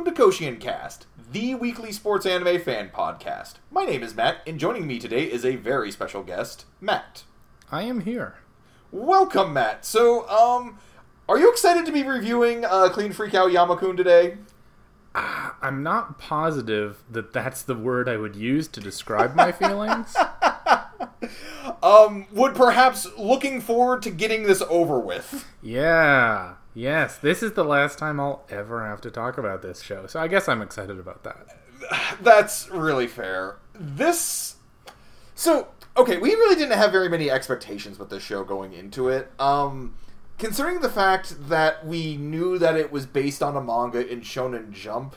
welcome to Koshien Cast, the weekly sports anime fan podcast. My name is Matt, and joining me today is a very special guest, Matt. I am here. Welcome, Matt. So, are you excited to be reviewing Clean Freak! Aoyama-kun today? I'm not positive that that's the word I would use to describe my feelings. Would perhaps looking forward to getting this over with. Yeah. Yes, this is the last time I'll ever have to talk about this show, so I guess I'm excited about that. That's really fair. So, okay, we really didn't have very many expectations with this show going into it. Considering the fact that we knew that it was based on a manga in Shonen Jump,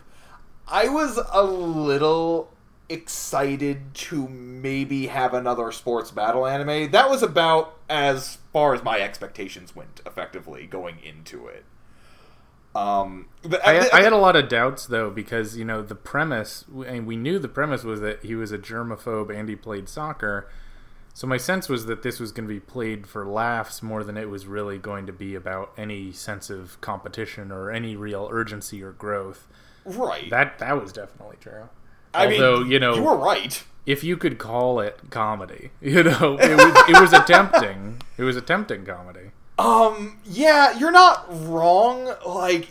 I was a little excited to maybe have another sports battle anime. That was about as far as my expectations went, effectively, going into it. I had a lot of doubts, though, because, you know, the premise, and we knew the premise was that he was a germaphobe and he played soccer, so my sense was that this was going to be played for laughs more than it was really going to be about any sense of competition or any real urgency or growth. Right. That was definitely true. Although, you know, you were right. If you could call it comedy, you know, it was attempting. It was attempting comedy. Yeah, you're not wrong. Like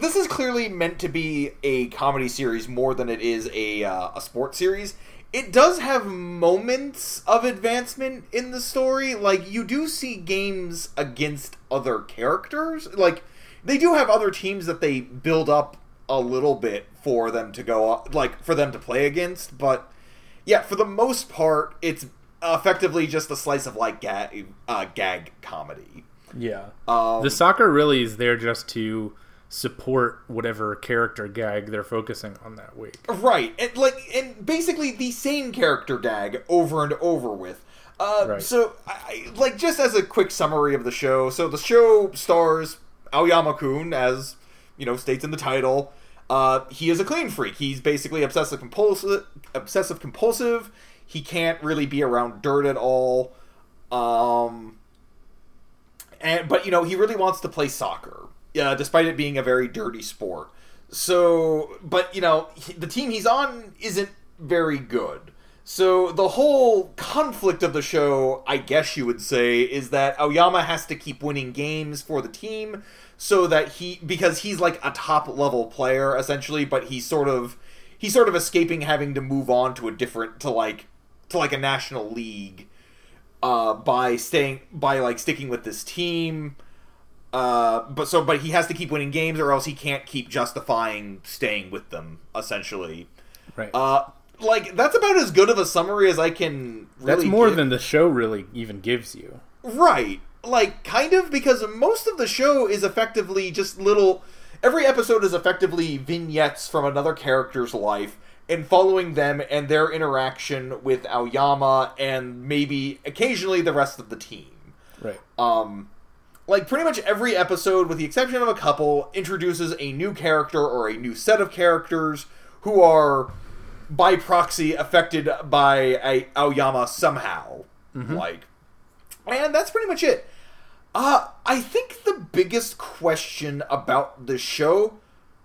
this is clearly meant to be a comedy series more than it is a sports series. It does have moments of advancement in the story. Like, you do see games against other characters. Like, they do have other teams that they build up a little bit for them to go up, like, for them to play against, but yeah, for the most part, it's effectively just a slice of, like, gag comedy. Yeah. The soccer really is there just to support whatever character gag they're focusing on that week. Right. And basically the same character gag over and over with. Right. So, I just as a quick summary of the show, so the show stars Aoyama-kun, as, you know, states in the title. He is a clean freak. He's basically obsessive compulsive. He can't really be around dirt at all. But, you know, he really wants to play soccer, despite it being a very dirty sport. So, but, you know, the team he's on isn't very good. So the whole conflict of the show, I guess you would say, is that Aoyama has to keep winning games for the team so that because he's like a top level player essentially, but he's sort of escaping having to move on to a different, to like a national league, by sticking with this team. But he has to keep winning games or else he can't keep justifying staying with them, essentially. Right. Like, that's about as good of a summary as I can really That's more give. Than the show really even gives you. Right. Like, kind of, because most of the show is effectively just little... Every episode is effectively vignettes from another character's life and following them and their interaction with Aoyama and maybe occasionally the rest of the team. Right. Like, pretty much every episode, with the exception of a couple, introduces a new character or a new set of characters who are... by proxy affected by Aoyama somehow. Mm-hmm. And that's pretty much it. I think the biggest question about this show,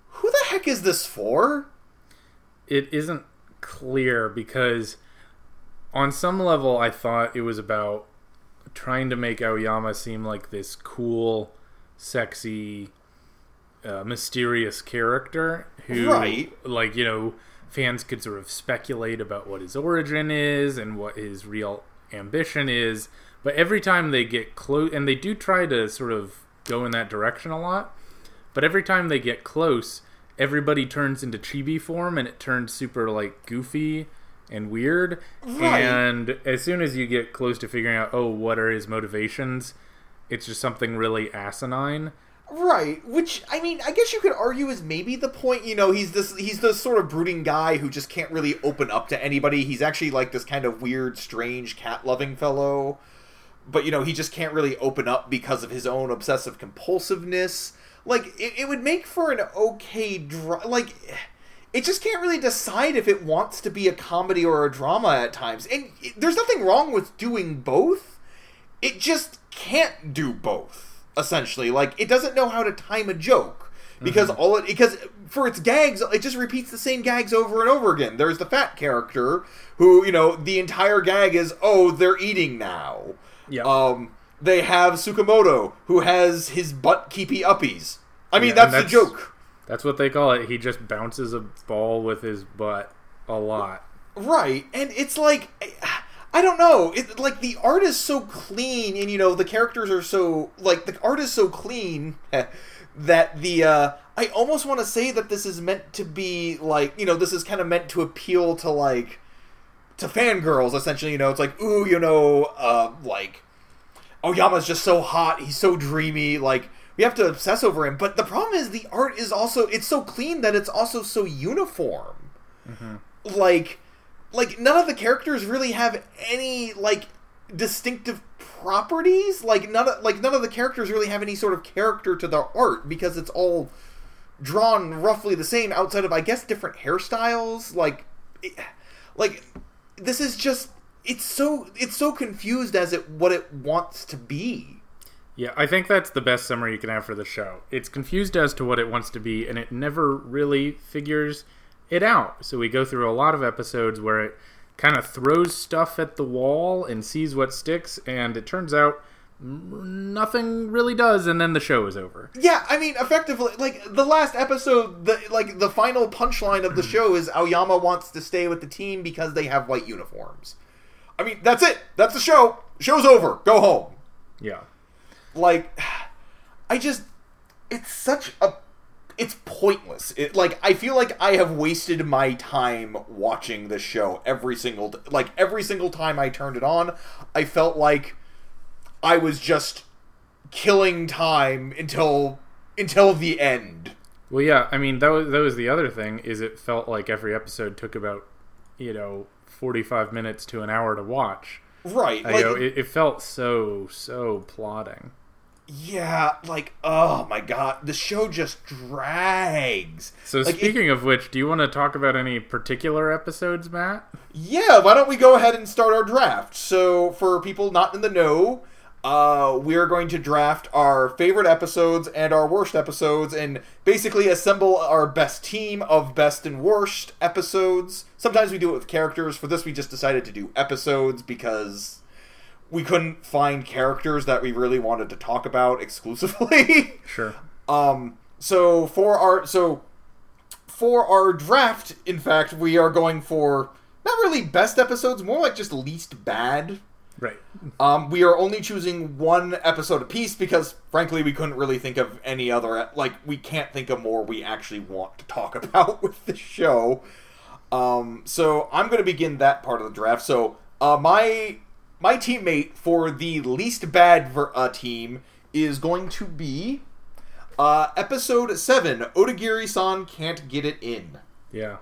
who the heck is this for? It isn't clear because on some level I thought it was about trying to make Aoyama seem like this cool, sexy, mysterious character who, right. Like, you know, fans could sort of speculate about what his origin is and what his real ambition is, but every time they get close, and they do try to sort of go in that direction a lot, but every time they get close, everybody turns into chibi form, and it turns super, like, goofy and weird, right. And as soon as you get close to figuring out, oh, what are his motivations, it's just something really asinine. Right, which, I mean, I guess you could argue is maybe the point, you know, he's this sort of brooding guy who just can't really open up to anybody. He's actually, like, this kind of weird, strange, cat-loving fellow. But, you know, he just can't really open up because of his own obsessive compulsiveness. Like, it would make for an okay... like, it just can't really decide if it wants to be a comedy or a drama at times. And there's nothing wrong with doing both. It just can't do both. Essentially, like, it doesn't know how to time a joke. because mm-hmm. because for its gags, it just repeats the same gags over and over again. There's the fat character who, you know, the entire gag is, oh, they're eating now. Yeah. They have Tsukamoto, who has his butt keepy uppies. I mean, yeah, that's the joke. That's what they call it. He just bounces a ball with his butt a lot. Right. And it's like, I don't know. It, like, the art is so clean, and, you know, the characters are so, like, the art is so clean that the, I almost want to say that this is meant to be, like, you know, this is kind of meant to appeal to, like, to fangirls, essentially. You know, it's like, ooh, you know, like, Aoyama's just so hot. He's so dreamy. Like, we have to obsess over him. But the problem is the art is also, it's so clean that it's also so uniform. Mm-hmm. Like, none of the characters really have any, like, distinctive properties. Like, none of the characters really have any sort of character to their art, because it's all drawn roughly the same outside of, I guess, different hairstyles. Like, this is just, it's so confused as what it wants to be. Yeah, I think that's the best summary you can have for the show. It's confused as to what it wants to be, and it never really figures it out. So we go through a lot of episodes where it kind of throws stuff at the wall and sees what sticks, and it turns out nothing really does, and then the show is over. Yeah, I mean, effectively, like, the last episode, the final punchline of the show is Aoyama wants to stay with the team because they have white uniforms. I mean, that's it. That's the show. Show's over. Go home. Yeah. Like, I just, it's pointless. It, like, I feel like I have wasted my time watching this show every single time I turned it on. I felt like I was just killing time until the end. Well, yeah, I mean, that was the other thing, is it felt like every episode took about, you know, 45 minutes to an hour to watch. Right. Like, you know, it felt so plodding. Yeah, like, oh my god, the show just drags. So, like, speaking of which, do you want to talk about any particular episodes, Matt? Yeah, why don't we go ahead and start our draft? So, for people not in the know, we are going to draft our favorite episodes and our worst episodes, and basically assemble our best team of best and worst episodes. Sometimes we do it with characters. For this, we just decided to do episodes because we couldn't find characters that we really wanted to talk about exclusively. Sure. So for our draft, in fact, we are going for not really best episodes, more like just least bad. Right. We are only choosing one episode apiece because, frankly, we couldn't really think of any other. Like, we can't think of more we actually want to talk about with the show. So I'm going to begin that part of the draft. So my teammate for the least bad team is going to be episode 7, Odagiri-san Can't Get It In. Yeah.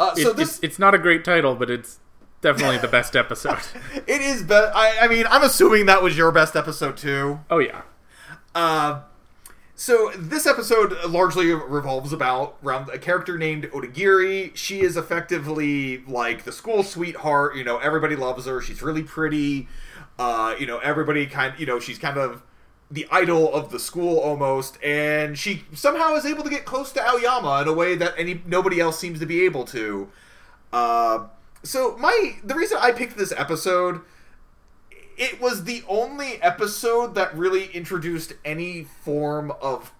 It's not a great title, but it's definitely the best episode. It is best. I mean, I'm assuming that was your best episode too. Oh, yeah. So this episode largely revolves around a character named Odagiri. She is effectively like the school sweetheart. You know, everybody loves her. She's really pretty. You know, everybody she's kind of the idol of the school almost. And she somehow is able to get close to Aoyama in a way that nobody else seems to be able to. So the reason I picked this episode, it was the only episode that really introduced any form of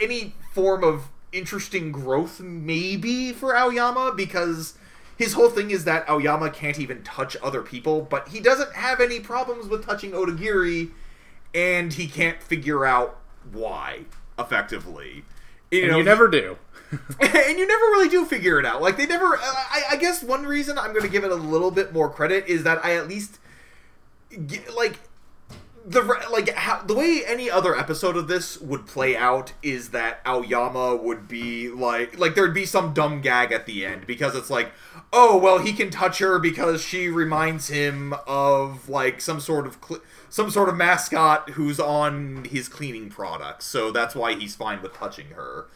any form of interesting growth, maybe, for Aoyama, because his whole thing is that Aoyama can't even touch other people, but he doesn't have any problems with touching Odagiri, and he can't figure out why, effectively. You never do. And you never really do figure it out. Like, they never... I guess one reason I'm going to give it a little bit more credit is that I at least... the way any other episode of this would play out is that Aoyama would be like... Like, there'd be some dumb gag at the end because it's like, oh, well, he can touch her because she reminds him of, like, some sort of mascot who's on his cleaning products. So that's why he's fine with touching her.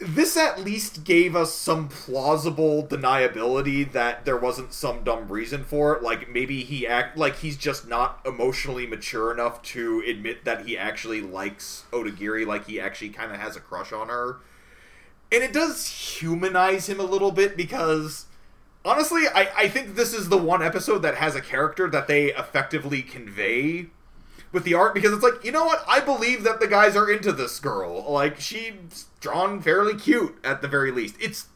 This at least gave us some plausible deniability that there wasn't some dumb reason for it. Like, maybe he's just not emotionally mature enough to admit that he actually likes Odagiri, like he actually kind of has a crush on her. And it does humanize him a little bit because, honestly, I think this is the one episode that has a character that they effectively convey with the art, because it's like, you know what? I believe that the guys are into this girl. Like, she's drawn fairly cute, at the very least. It's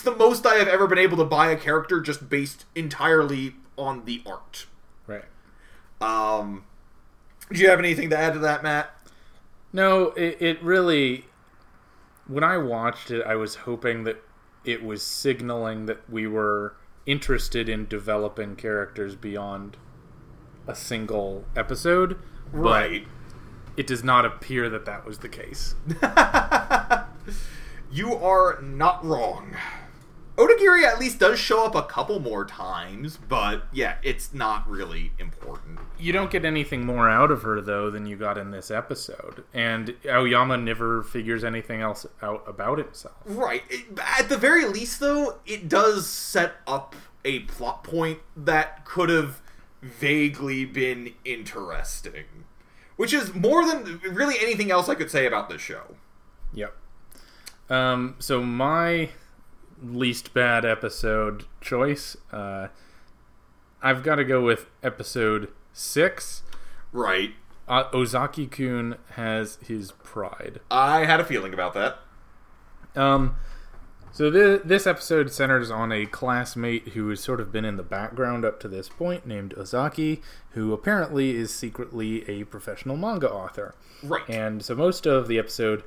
the most I have ever been able to buy a character just based entirely on the art. Right. Do you have anything to add to that, Matt? No, it really... When I watched it, I was hoping that it was signaling that we were interested in developing characters beyond a single episode, right? But it does not appear that was the case. You are not wrong. Odagiri at least does show up a couple more times, but yeah, it's not really important. You don't get anything more out of her, though, than you got in this episode. And Aoyama never figures anything else out about himself. Right. At the very least, though, it does set up a plot point that could have vaguely been interesting. Which is more than really anything else I could say about this show. Yep. So my... least bad episode choice. I've got to go with episode 6. Right. Ozaki-kun has his pride. I had a feeling about that. So this episode centers on a classmate who has sort of been in the background up to this point, named Ozaki, who apparently is secretly a professional manga author. Right. And so most of the episode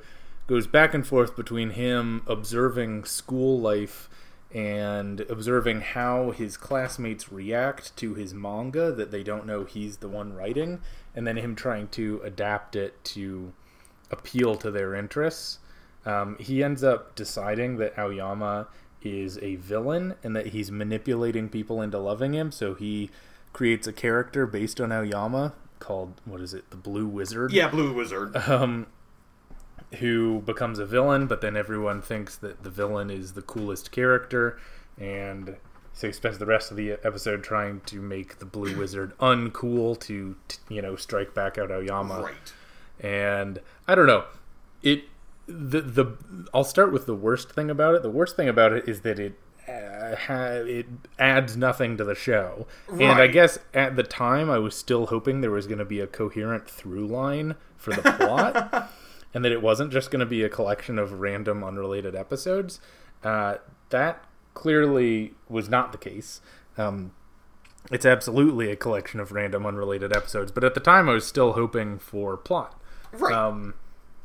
goes back and forth between him observing school life and observing how his classmates react to his manga that they don't know he's the one writing, and then him trying to adapt it to appeal to their interests. He ends up deciding that Aoyama is a villain and that he's manipulating people into loving him, so he creates a character based on Aoyama called, the Blue Wizard? Yeah, Blue Wizard. Who becomes a villain, but then everyone thinks that the villain is the coolest character, and so he spends the rest of the episode trying to make the Blue Wizard uncool to, strike back at Aoyama. Right. And I don't know. I'll start with the worst thing about it. The worst thing about it is that it adds nothing to the show. Right. And I guess at the time I was still hoping there was going to be a coherent through line for the plot. And that it wasn't just going to be a collection of random unrelated episodes. That clearly was not the case. It's absolutely a collection of random unrelated episodes. But at the time, I was still hoping for plot. Right.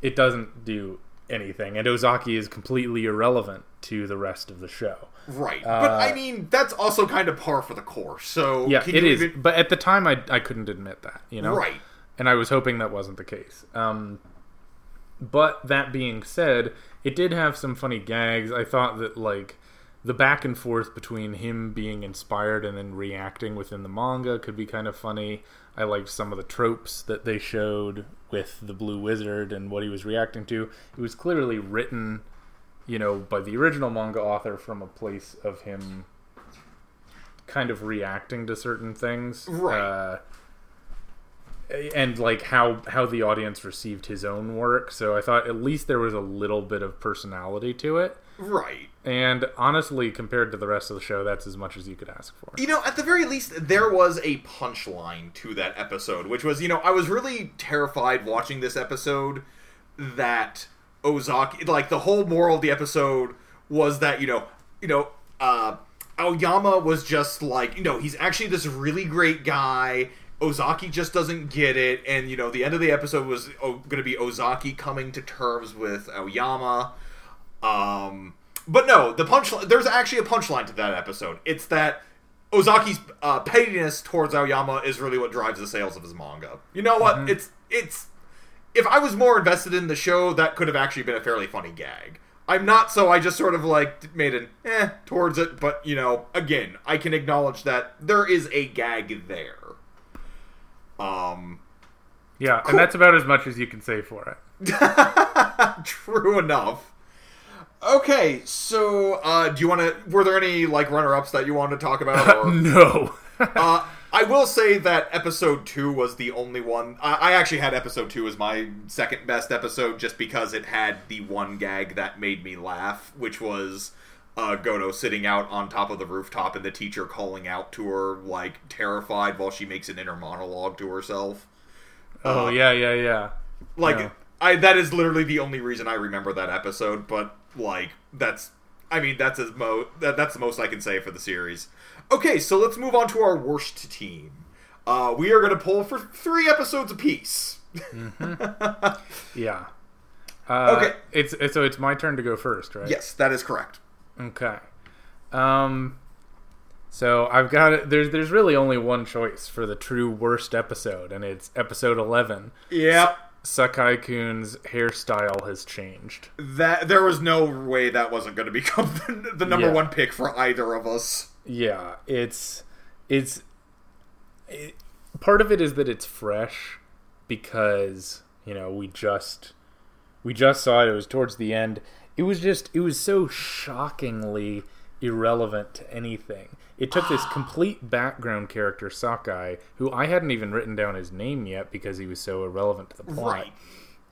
It doesn't do anything. And Ozaki is completely irrelevant to the rest of the show. Right. But, that's also kind of par for the course. So yeah, it is. But at the time, I couldn't admit that, Right. And I was hoping that wasn't the case. But that being said, it did have some funny gags. I thought that, the back and forth between him being inspired and then reacting within the manga could be kind of funny. I liked some of the tropes that they showed with the Blue Wizard and what he was reacting to. It was clearly written, by the original manga author from a place of him kind of reacting to certain things. Right. And how the audience received his own work, so I thought at least there was a little bit of personality to it. Right. And honestly, compared to the rest of the show, that's as much as you could ask for. At the very least, there was a punchline to that episode, which was, I was really terrified watching this episode that Ozaki, the whole moral of the episode was that, Aoyama was just he's actually this really great guy. Ozaki just doesn't get it, and, the end of the episode was going to be Ozaki coming to terms with Aoyama. But no, there's actually a punchline to that episode. It's that Ozaki's pettiness towards Aoyama is really what drives the sales of his manga. You know what? Mm-hmm. It's if I was more invested in the show, that could have actually been a fairly funny gag. I'm not, so I just sort of, made an towards it, but, again, I can acknowledge that there is a gag there. Yeah, cool. And that's about as much as you can say for it. True enough. Okay, so do you want to? Were there any like runner-ups that you wanted to talk about? Or... No. I will say that episode 2 was the only one. I actually had episode 2 as my second best episode just because it had the one gag that made me laugh, which was Goto sitting out on top of the rooftop and the teacher calling out to her, like, terrified while she makes an inner monologue to herself. Oh, yeah. Like, yeah. That is literally the only reason I remember that episode, but, like, that's the most I can say for the series. Okay, so let's move on to our worst team. We are going to pull for 3 episodes apiece. Mm-hmm. Yeah. Okay. It's my turn to go first, right? Yes, that is correct. Okay. So I've got... There's really only one choice for the true worst episode, and it's episode 11. Yep. Sakai-kun's hairstyle has changed. There was no way that wasn't going to become the number one pick for either of us. Yeah, it's part of it is that it's fresh because, you know, we just saw it. It was towards the end. It was so shockingly irrelevant to anything. It took this complete background character, Sakai, who I hadn't even written down his name yet because he was so irrelevant to the plot, right,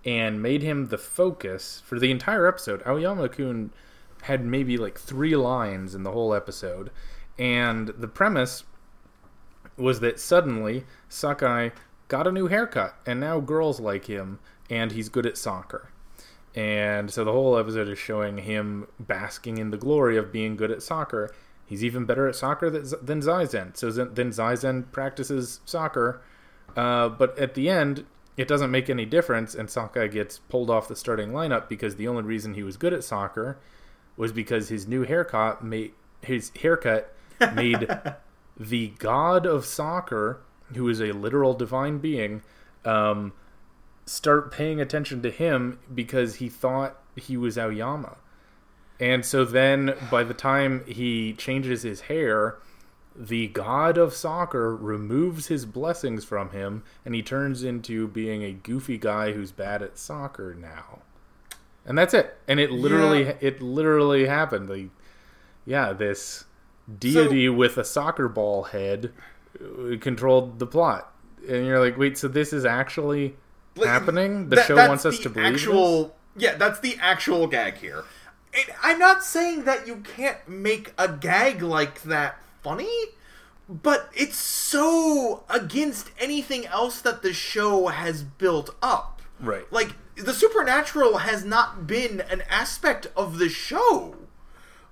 and made him the focus for the entire episode. Aoyama-kun had maybe like 3 lines in the whole episode, and the premise was that suddenly Sakai got a new haircut and now girls like him and he's good at soccer, and so the whole episode is showing him basking in the glory of being good at soccer. He's even better at soccer than Zaizen, so then Zaizen practices soccer, but at the end it doesn't make any difference and Sakai gets pulled off the starting lineup because the only reason he was good at soccer was because his new haircut made the god of soccer, who is a literal divine being, start paying attention to him because he thought he was Aoyama. And so then by the time he changes his hair, the god of soccer removes his blessings from him and he turns into being a goofy guy who's bad at soccer now. And that's it. And it literally happened. This deity with a soccer ball head controlled the plot. And you're like, wait, so this is actually happening? The show wants us to believe this? Yeah, that's the actual gag here. And I'm not saying that you can't make a gag like that funny, but it's so against anything else that the show has built up. Right. Like, the supernatural has not been an aspect of the show.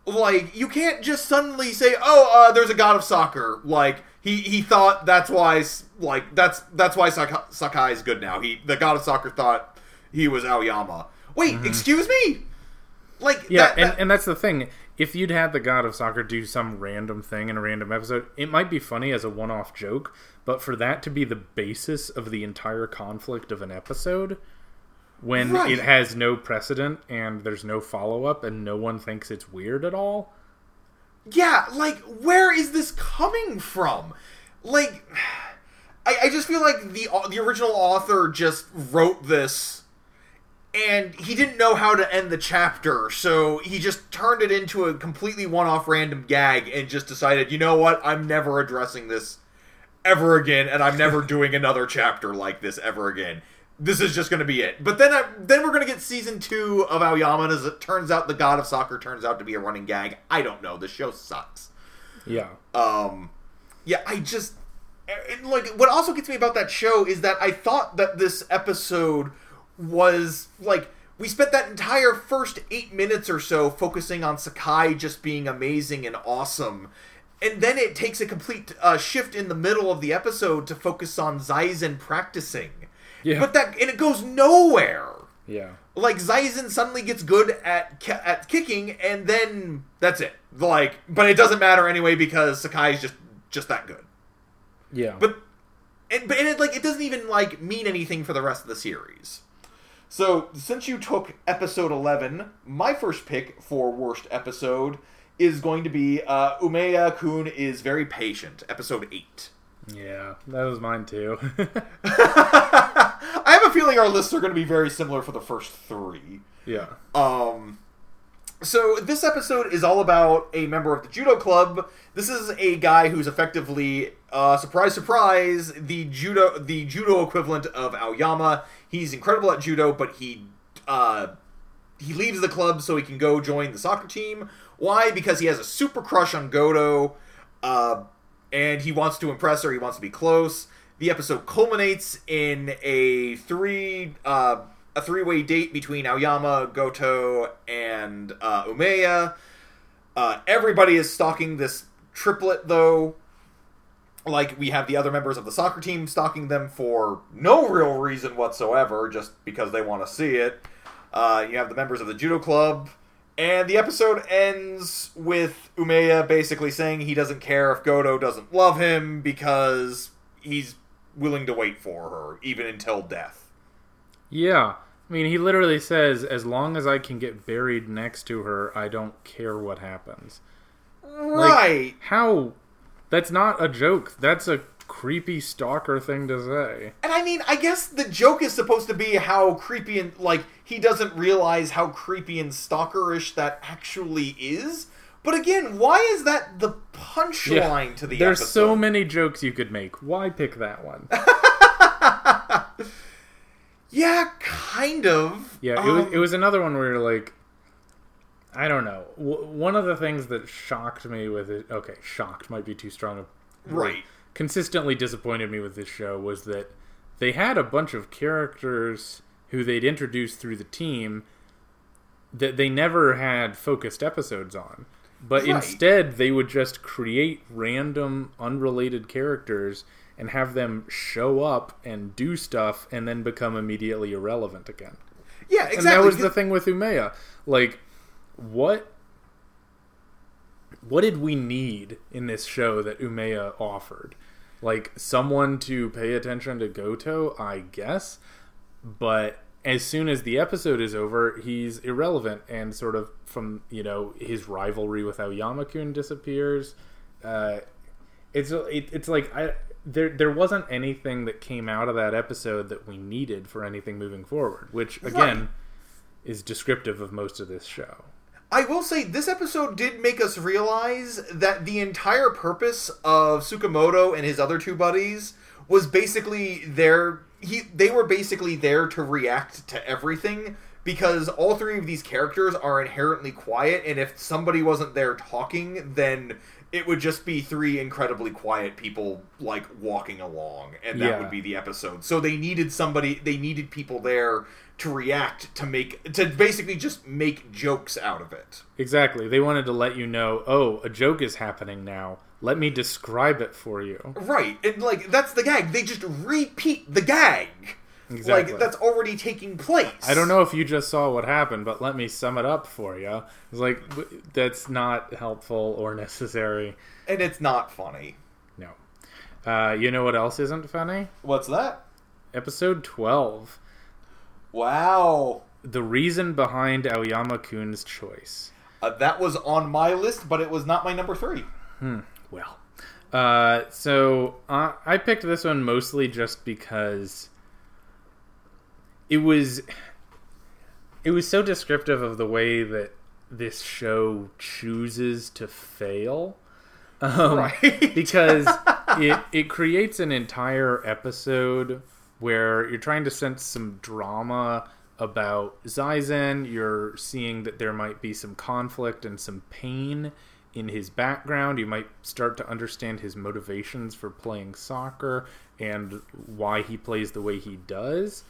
Like, you can't just suddenly say, there's a god of soccer. Like, he thought that's why, like, that's why Sakai is good now. The god of soccer thought he was Aoyama. Wait, excuse me? Like, yeah, and that's the thing. If you'd had the god of soccer do some random thing in a random episode, it might be funny as a one-off joke, but for that to be the basis of the entire conflict of an episode... when right. It has no precedent and there's no follow-up and no one thinks it's weird at all. Yeah, like, where is this coming from? Like, I just feel like the original author just wrote this and he didn't know how to end the chapter, so he just turned it into a completely one-off random gag and just decided, you know what, I'm never addressing this ever again and I'm never doing another chapter like this ever again. This is just going to be it. But then we're going to get season 2 of Aoyama, and as it turns out, the god of soccer turns out to be a running gag. I don't know. The show sucks. Yeah. Yeah, I just... like, what also gets me about that show is that I thought that this episode was, like... we spent that entire first 8 minutes or so focusing on Sakai just being amazing and awesome. And then it takes a complete shift in the middle of the episode to focus on Zaizen practicing. Yeah. But and it goes nowhere. Yeah. Like, Zaizen suddenly gets good at kicking, and then that's it. Like, but it doesn't matter anyway because Sakai's just that good. Yeah. But it, like, it doesn't even, like, mean anything for the rest of the series. So, since you took episode 11, my first pick for worst episode is going to be Umeya-kun is Very Patient, episode 8. Yeah, that was mine too. I have a feeling our lists are going to be very similar for the first 3. Yeah. So this episode is all about a member of the judo club. This is a guy who's effectively, surprise, surprise, the judo equivalent of Aoyama. He's incredible at judo, but he leaves the club so he can go join the soccer team. Why? Because he has a super crush on Goto, and he wants to impress her. He wants to be close. The episode culminates in a three-way date between Aoyama, Goto, and Umeya. Everybody is stalking this triplet, though. Like, we have the other members of the soccer team stalking them for no real reason whatsoever, just because they want to see it. You have the members of the judo club. And the episode ends with Umeya basically saying he doesn't care if Goto doesn't love him because he's willing to wait for her, even until death. Yeah. I mean, he literally says, as long as I can get buried next to her, I don't care what happens. Right. Like, how? That's not a joke. That's a creepy stalker thing to say. And I mean, I guess the joke is supposed to be how creepy and, like, he doesn't realize how creepy and stalkerish that actually is. But again, why is that the punchline to the episode? There's so many jokes you could make. Why pick that one? Yeah, kind of. Yeah, it was another one where you're like, I don't know. One of the things that shocked me with it, okay, shocked might be too strong. Right. Consistently disappointed me with this show was that they had a bunch of characters who they'd introduced through the team that they never had focused episodes on. But instead, they would just create random, unrelated characters and have them show up and do stuff and then become immediately irrelevant again. Yeah, exactly. And that was the thing with Umeya. Like, what did we need in this show that Umeya offered? Like, someone to pay attention to Goto, I guess. But as soon as the episode is over, he's irrelevant. And sort of from, you know, his rivalry with Aoyama-kun disappears. It's like... There wasn't anything that came out of that episode that we needed for anything moving forward, which, again, is descriptive of most of this show. I will say, this episode did make us realize that the entire purpose of Tsukamoto and his other two buddies was basically they were basically there to react to everything, because all three of these characters are inherently quiet, and if somebody wasn't there talking, then it would just be three incredibly quiet people, like, walking along, and that would be the episode. So they needed people there to react, to basically just make jokes out of it. Exactly. They wanted to let you know, oh, a joke is happening now. Let me describe it for you. Right. And, like, that's the gag. They just repeat the gag. Exactly. Like, that's already taking place. I don't know if you just saw what happened, but let me sum it up for you. It's like, that's not helpful or necessary. And it's not funny. No. You know what else isn't funny? What's that? Episode 12. Wow. The reason behind Aoyama-kun's choice. That was on my list, but it was not my number 3. Well. So, I picked this one mostly just because... It was so descriptive of the way that this show chooses to fail, right? Because it creates an entire episode where you're trying to sense some drama about Zaizen. You're seeing that there might be some conflict and some pain in his background. You might start to understand his motivations for playing soccer and why he plays the way he does.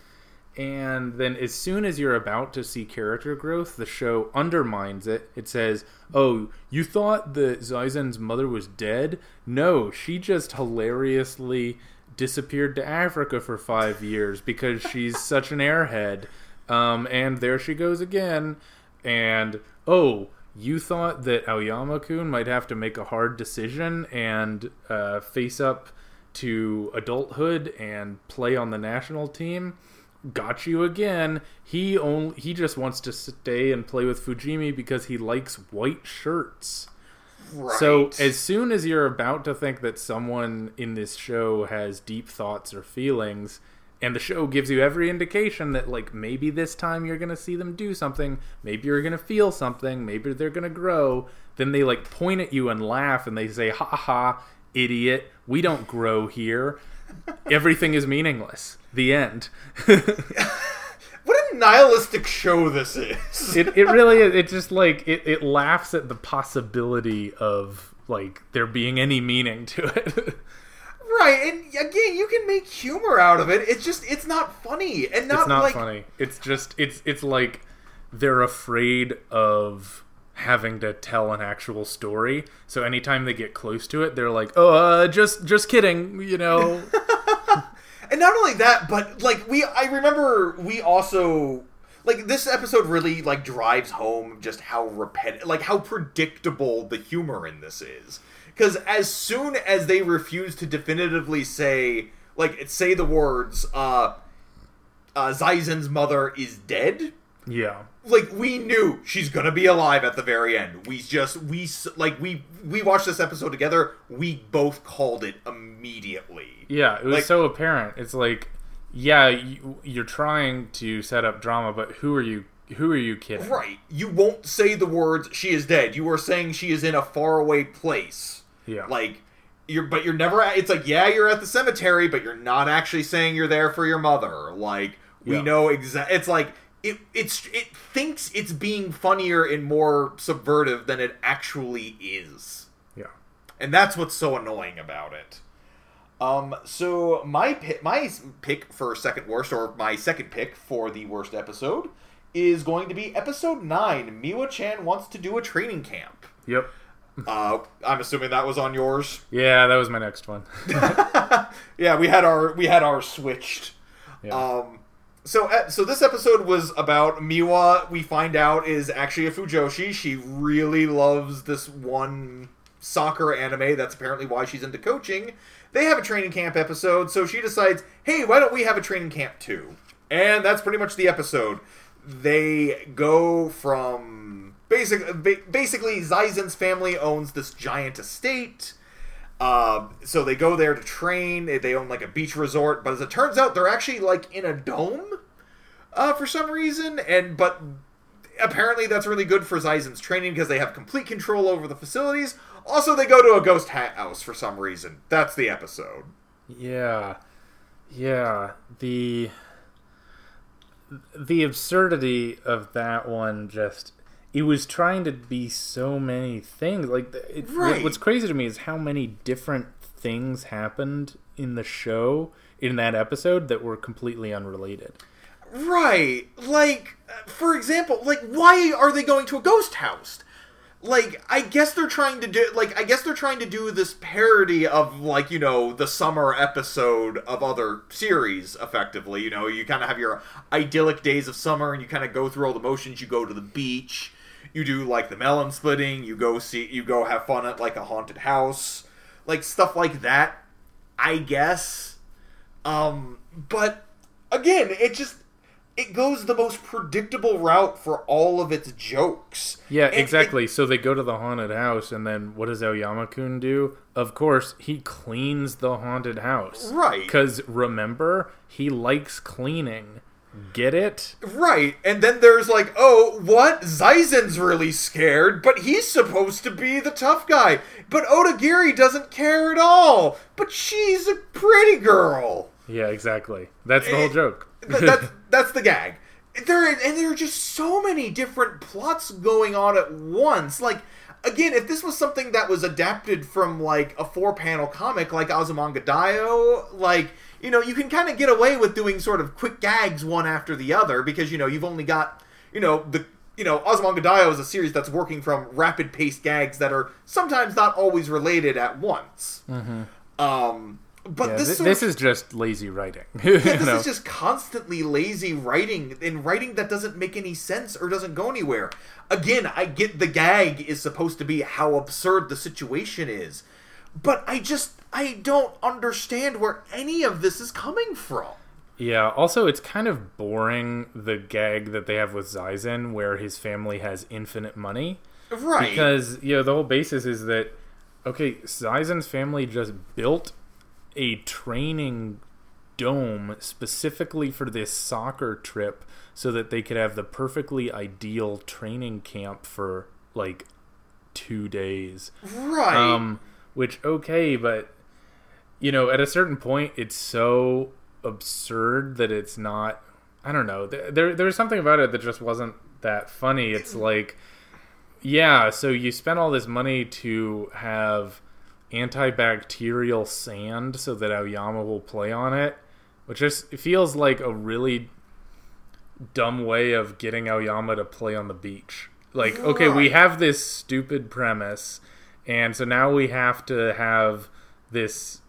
And then as soon as you're about to see character growth, the show undermines it. It says, oh, you thought that Zaizen's mother was dead? No, she just hilariously disappeared to Africa for 5 years because she's such an airhead. And there she goes again. And, oh, you thought that Aoyama-kun might have to make a hard decision and face up to adulthood and play on the national team? Got you again. He just wants to stay and play with Fujimi because he likes white shirts. Right. So as soon as you're about to think that someone in this show has deep thoughts or feelings, And the show gives you every indication that, like, maybe this time you're going to see them do something. Maybe you're going to feel something. Maybe they're going to grow. Then they, like, point at you and laugh, and they say, ha ha, idiot. We don't grow here. Everything is meaningless. The end. What a nihilistic show this is. It really is. It just, like, it laughs at the possibility of, like, there being any meaning to it. Right, and again, you can make humor out of it. It's just, it's not funny. And not, it's not like... funny. It's just, it's like they're afraid of having to tell an actual story. So anytime they get close to it, they're like, oh, just kidding, you know. And not only that, but, like, I remember we also... Like, this episode really, like, drives home just how how predictable the humor in this is. Because as soon as they refuse to definitively say the words, Zaizen's mother is dead. Yeah. Like, we knew she's gonna be alive at the very end. We watched this episode together. We both called it immediately. Yeah, it was, like, so apparent. It's like... Yeah, you're trying to set up drama, but who are you kidding? Right. You won't say the words, she is dead. You are saying she is in a faraway place. Yeah. Like, you're never... It's like, yeah, you're at the cemetery, but you're not actually saying you're there for your mother. Like, we know exactly... It's like, it thinks it's being funnier and more subvertive than it actually is. Yeah. And that's what's so annoying about it. So my pick for second worst, or my second pick for the worst episode, is going to be episode 9. Miwa-chan wants to do a training camp. Yep. I'm assuming that was on yours. Yeah, that was my next one. Yeah, we had our switched. Yeah. So this episode was about Miwa. We find out is actually a Fujoshi. She really loves this one soccer anime. That's apparently why she's into coaching. They have a training camp episode, so she decides, hey, why don't we have a training camp too? And that's pretty much the episode. They go from... Basically, Zaizen's family owns this giant estate, so they go there to train. They own, like, a beach resort, but as it turns out, they're actually, like, in a dome for some reason, but apparently that's really good for Zaizen's training because they have complete control over the facilities. Also, they go to a ghost hat house for some reason. That's the episode. Yeah. Yeah. The absurdity of that one just... It was trying to be so many things. Like, right. What's crazy to me is how many different things happened in the show, in that episode, that were completely unrelated. Right. Like, for example, like, why are they going to a ghost house? Like, I guess they're trying to do this parody of, like, you know, the summer episode of other series, effectively. You know, you kind of have your idyllic days of summer, and you kind of go through all the motions. You go to the beach, you do, like, the melon splitting, you go have fun at, like, a haunted house, like, stuff like that, I guess. But, again, it goes the most predictable route for all of its jokes. Yeah, and exactly. So they go to the haunted house, and then what does Aoyama-kun do? Of course, he cleans the haunted house. Right. Because, remember, he likes cleaning. Get it? Right. And then there's like, oh, what? Zaizen's really scared, but he's supposed to be the tough guy. But Odagiri doesn't care at all. But she's a pretty girl. Yeah, exactly. That's the whole joke. That's the gag. There are just so many different plots going on at once. Like, again, if this was something that was adapted from, like, a 4-panel comic like Azumanga Daioh, like, you know, you can kind of get away with doing sort of quick gags one after the other because, you know, you've only got, you know, Azumanga Daioh is a series that's working from rapid-paced gags that are sometimes not always related at once. Mm-hmm. But yeah, this is just lazy writing. Is just constantly lazy writing, and writing that doesn't make any sense or doesn't go anywhere. Again, I get the gag is supposed to be how absurd the situation is, but I don't understand where any of this is coming from. Yeah, also it's kind of boring, the gag that they have with Zaizen where his family has infinite money. Right. Because, you know, the whole basis is that, okay, Zaizen's family just built a training dome specifically for this soccer trip so that they could have the perfectly ideal training camp for like 2 days. Right. Which, okay, but you know, at a certain point it's so absurd that it's not, I don't know. There was something about it that just wasn't that funny. It's like, yeah, so you spent all this money to have antibacterial sand so that Aoyama will play on it, which just feels like a really dumb way of getting Aoyama to play on the beach. Like, okay, we have this stupid premise, and so now we have to have this,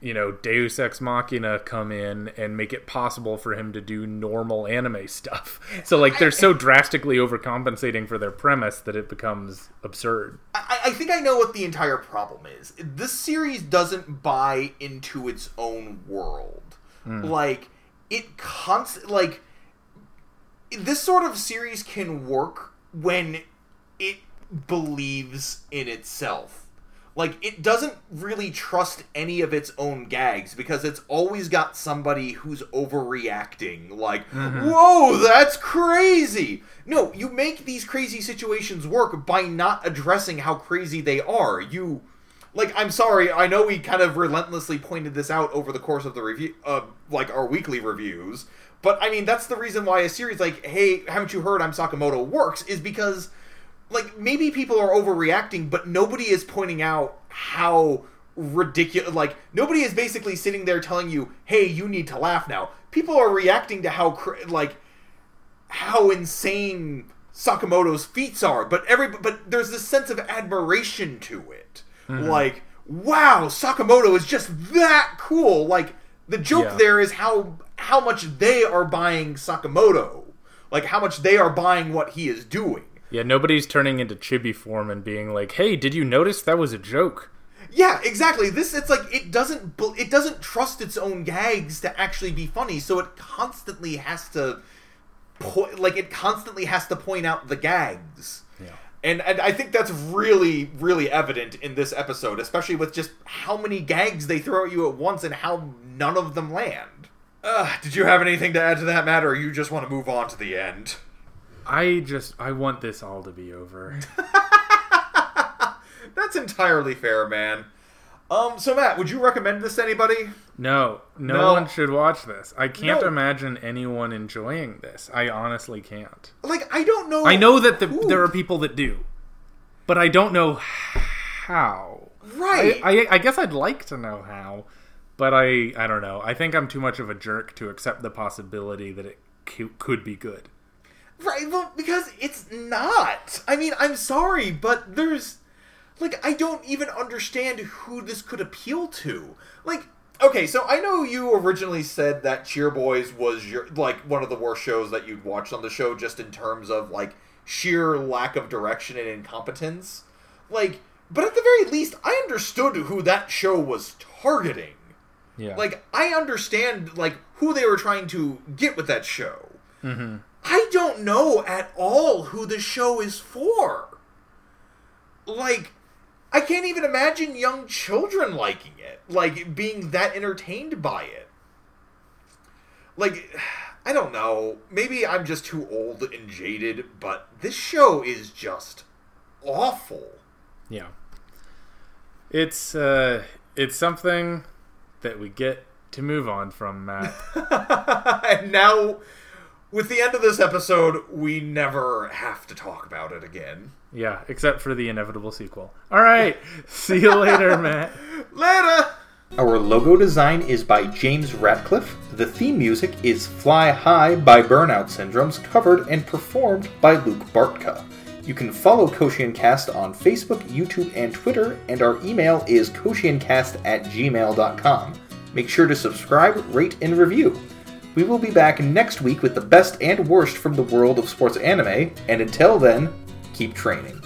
you know, Deus Ex Machina come in and make it possible for him to do normal anime stuff. So, like, they're so drastically overcompensating for their premise that it becomes absurd. I think I know what the entire problem is. This series doesn't buy into its own world. Like, it constantly... Like, this sort of series can work when it believes in itself. Like, it doesn't really trust any of its own gags because it's always got somebody who's overreacting. Like, whoa, that's crazy! No, you make these crazy situations work by not addressing how crazy they are. You, like, I'm sorry, I know we kind of relentlessly pointed this out over the course of the review, like, our weekly reviews, but, I mean, that's the reason why a series like, hey, haven't you heard I'm Sakamoto works, is because... Like, maybe people are overreacting, but nobody is pointing out how ridiculous... Like, nobody is basically sitting there telling you, hey, you need to laugh now. People are reacting to how insane Sakamoto's feats are. But there's this sense of admiration to it. Like, wow, Sakamoto is just that cool. Like, the joke there is how much they are buying Sakamoto. Like, how much they are buying what he is doing. Yeah, nobody's turning into chibi form and being like, "Hey, did you notice that was a joke?" Yeah, exactly. It's like it doesn't trust its own gags to actually be funny, so it constantly has to point out the gags. Yeah. And I think that's really, really evident in this episode, especially with just how many gags they throw at you at once and how none of them land. Did you have anything to add to that matter, or you just want to move on to the end? I want this all to be over. That's entirely fair, man. So Matt, would you recommend this to anybody? No one should watch this. I can't imagine anyone enjoying this. I honestly can't. Like, I don't know. I know that there are people that do, but I don't know how. Right. I guess I'd like to know how, but I don't know. I think I'm too much of a jerk to accept the possibility that it could be good. Right, well, because it's not. I mean, I'm sorry, but there's... Like, I don't even understand who this could appeal to. Like, okay, so I know you originally said that Cheer Boys was, one of the worst shows that you'd watched on the show just in terms of, like, sheer lack of direction and incompetence. Like, but at the very least, I understood who that show was targeting. Yeah. Like, I understand, like, who they were trying to get with that show. Mm-hmm. I don't know at all who the show is for. Like, I can't even imagine young children liking it. Like, being that entertained by it. Like, I don't know. Maybe I'm just too old and jaded, but this show is just awful. Yeah. It's something that we get to move on from, Matt. And now... With the end of this episode, we never have to talk about it again. Yeah, except for the inevitable sequel. All right, see you later, Matt. Later! Our logo design is by James Ratcliffe. The theme music is Fly High by Burnout Syndromes, covered and performed by Luke Bartka. You can follow KoshianCast on Facebook, YouTube, and Twitter, and our email is koshiancast@gmail.com. Make sure to subscribe, rate, and review. We will be back next week with the best and worst from the world of sports anime, and until then, keep training.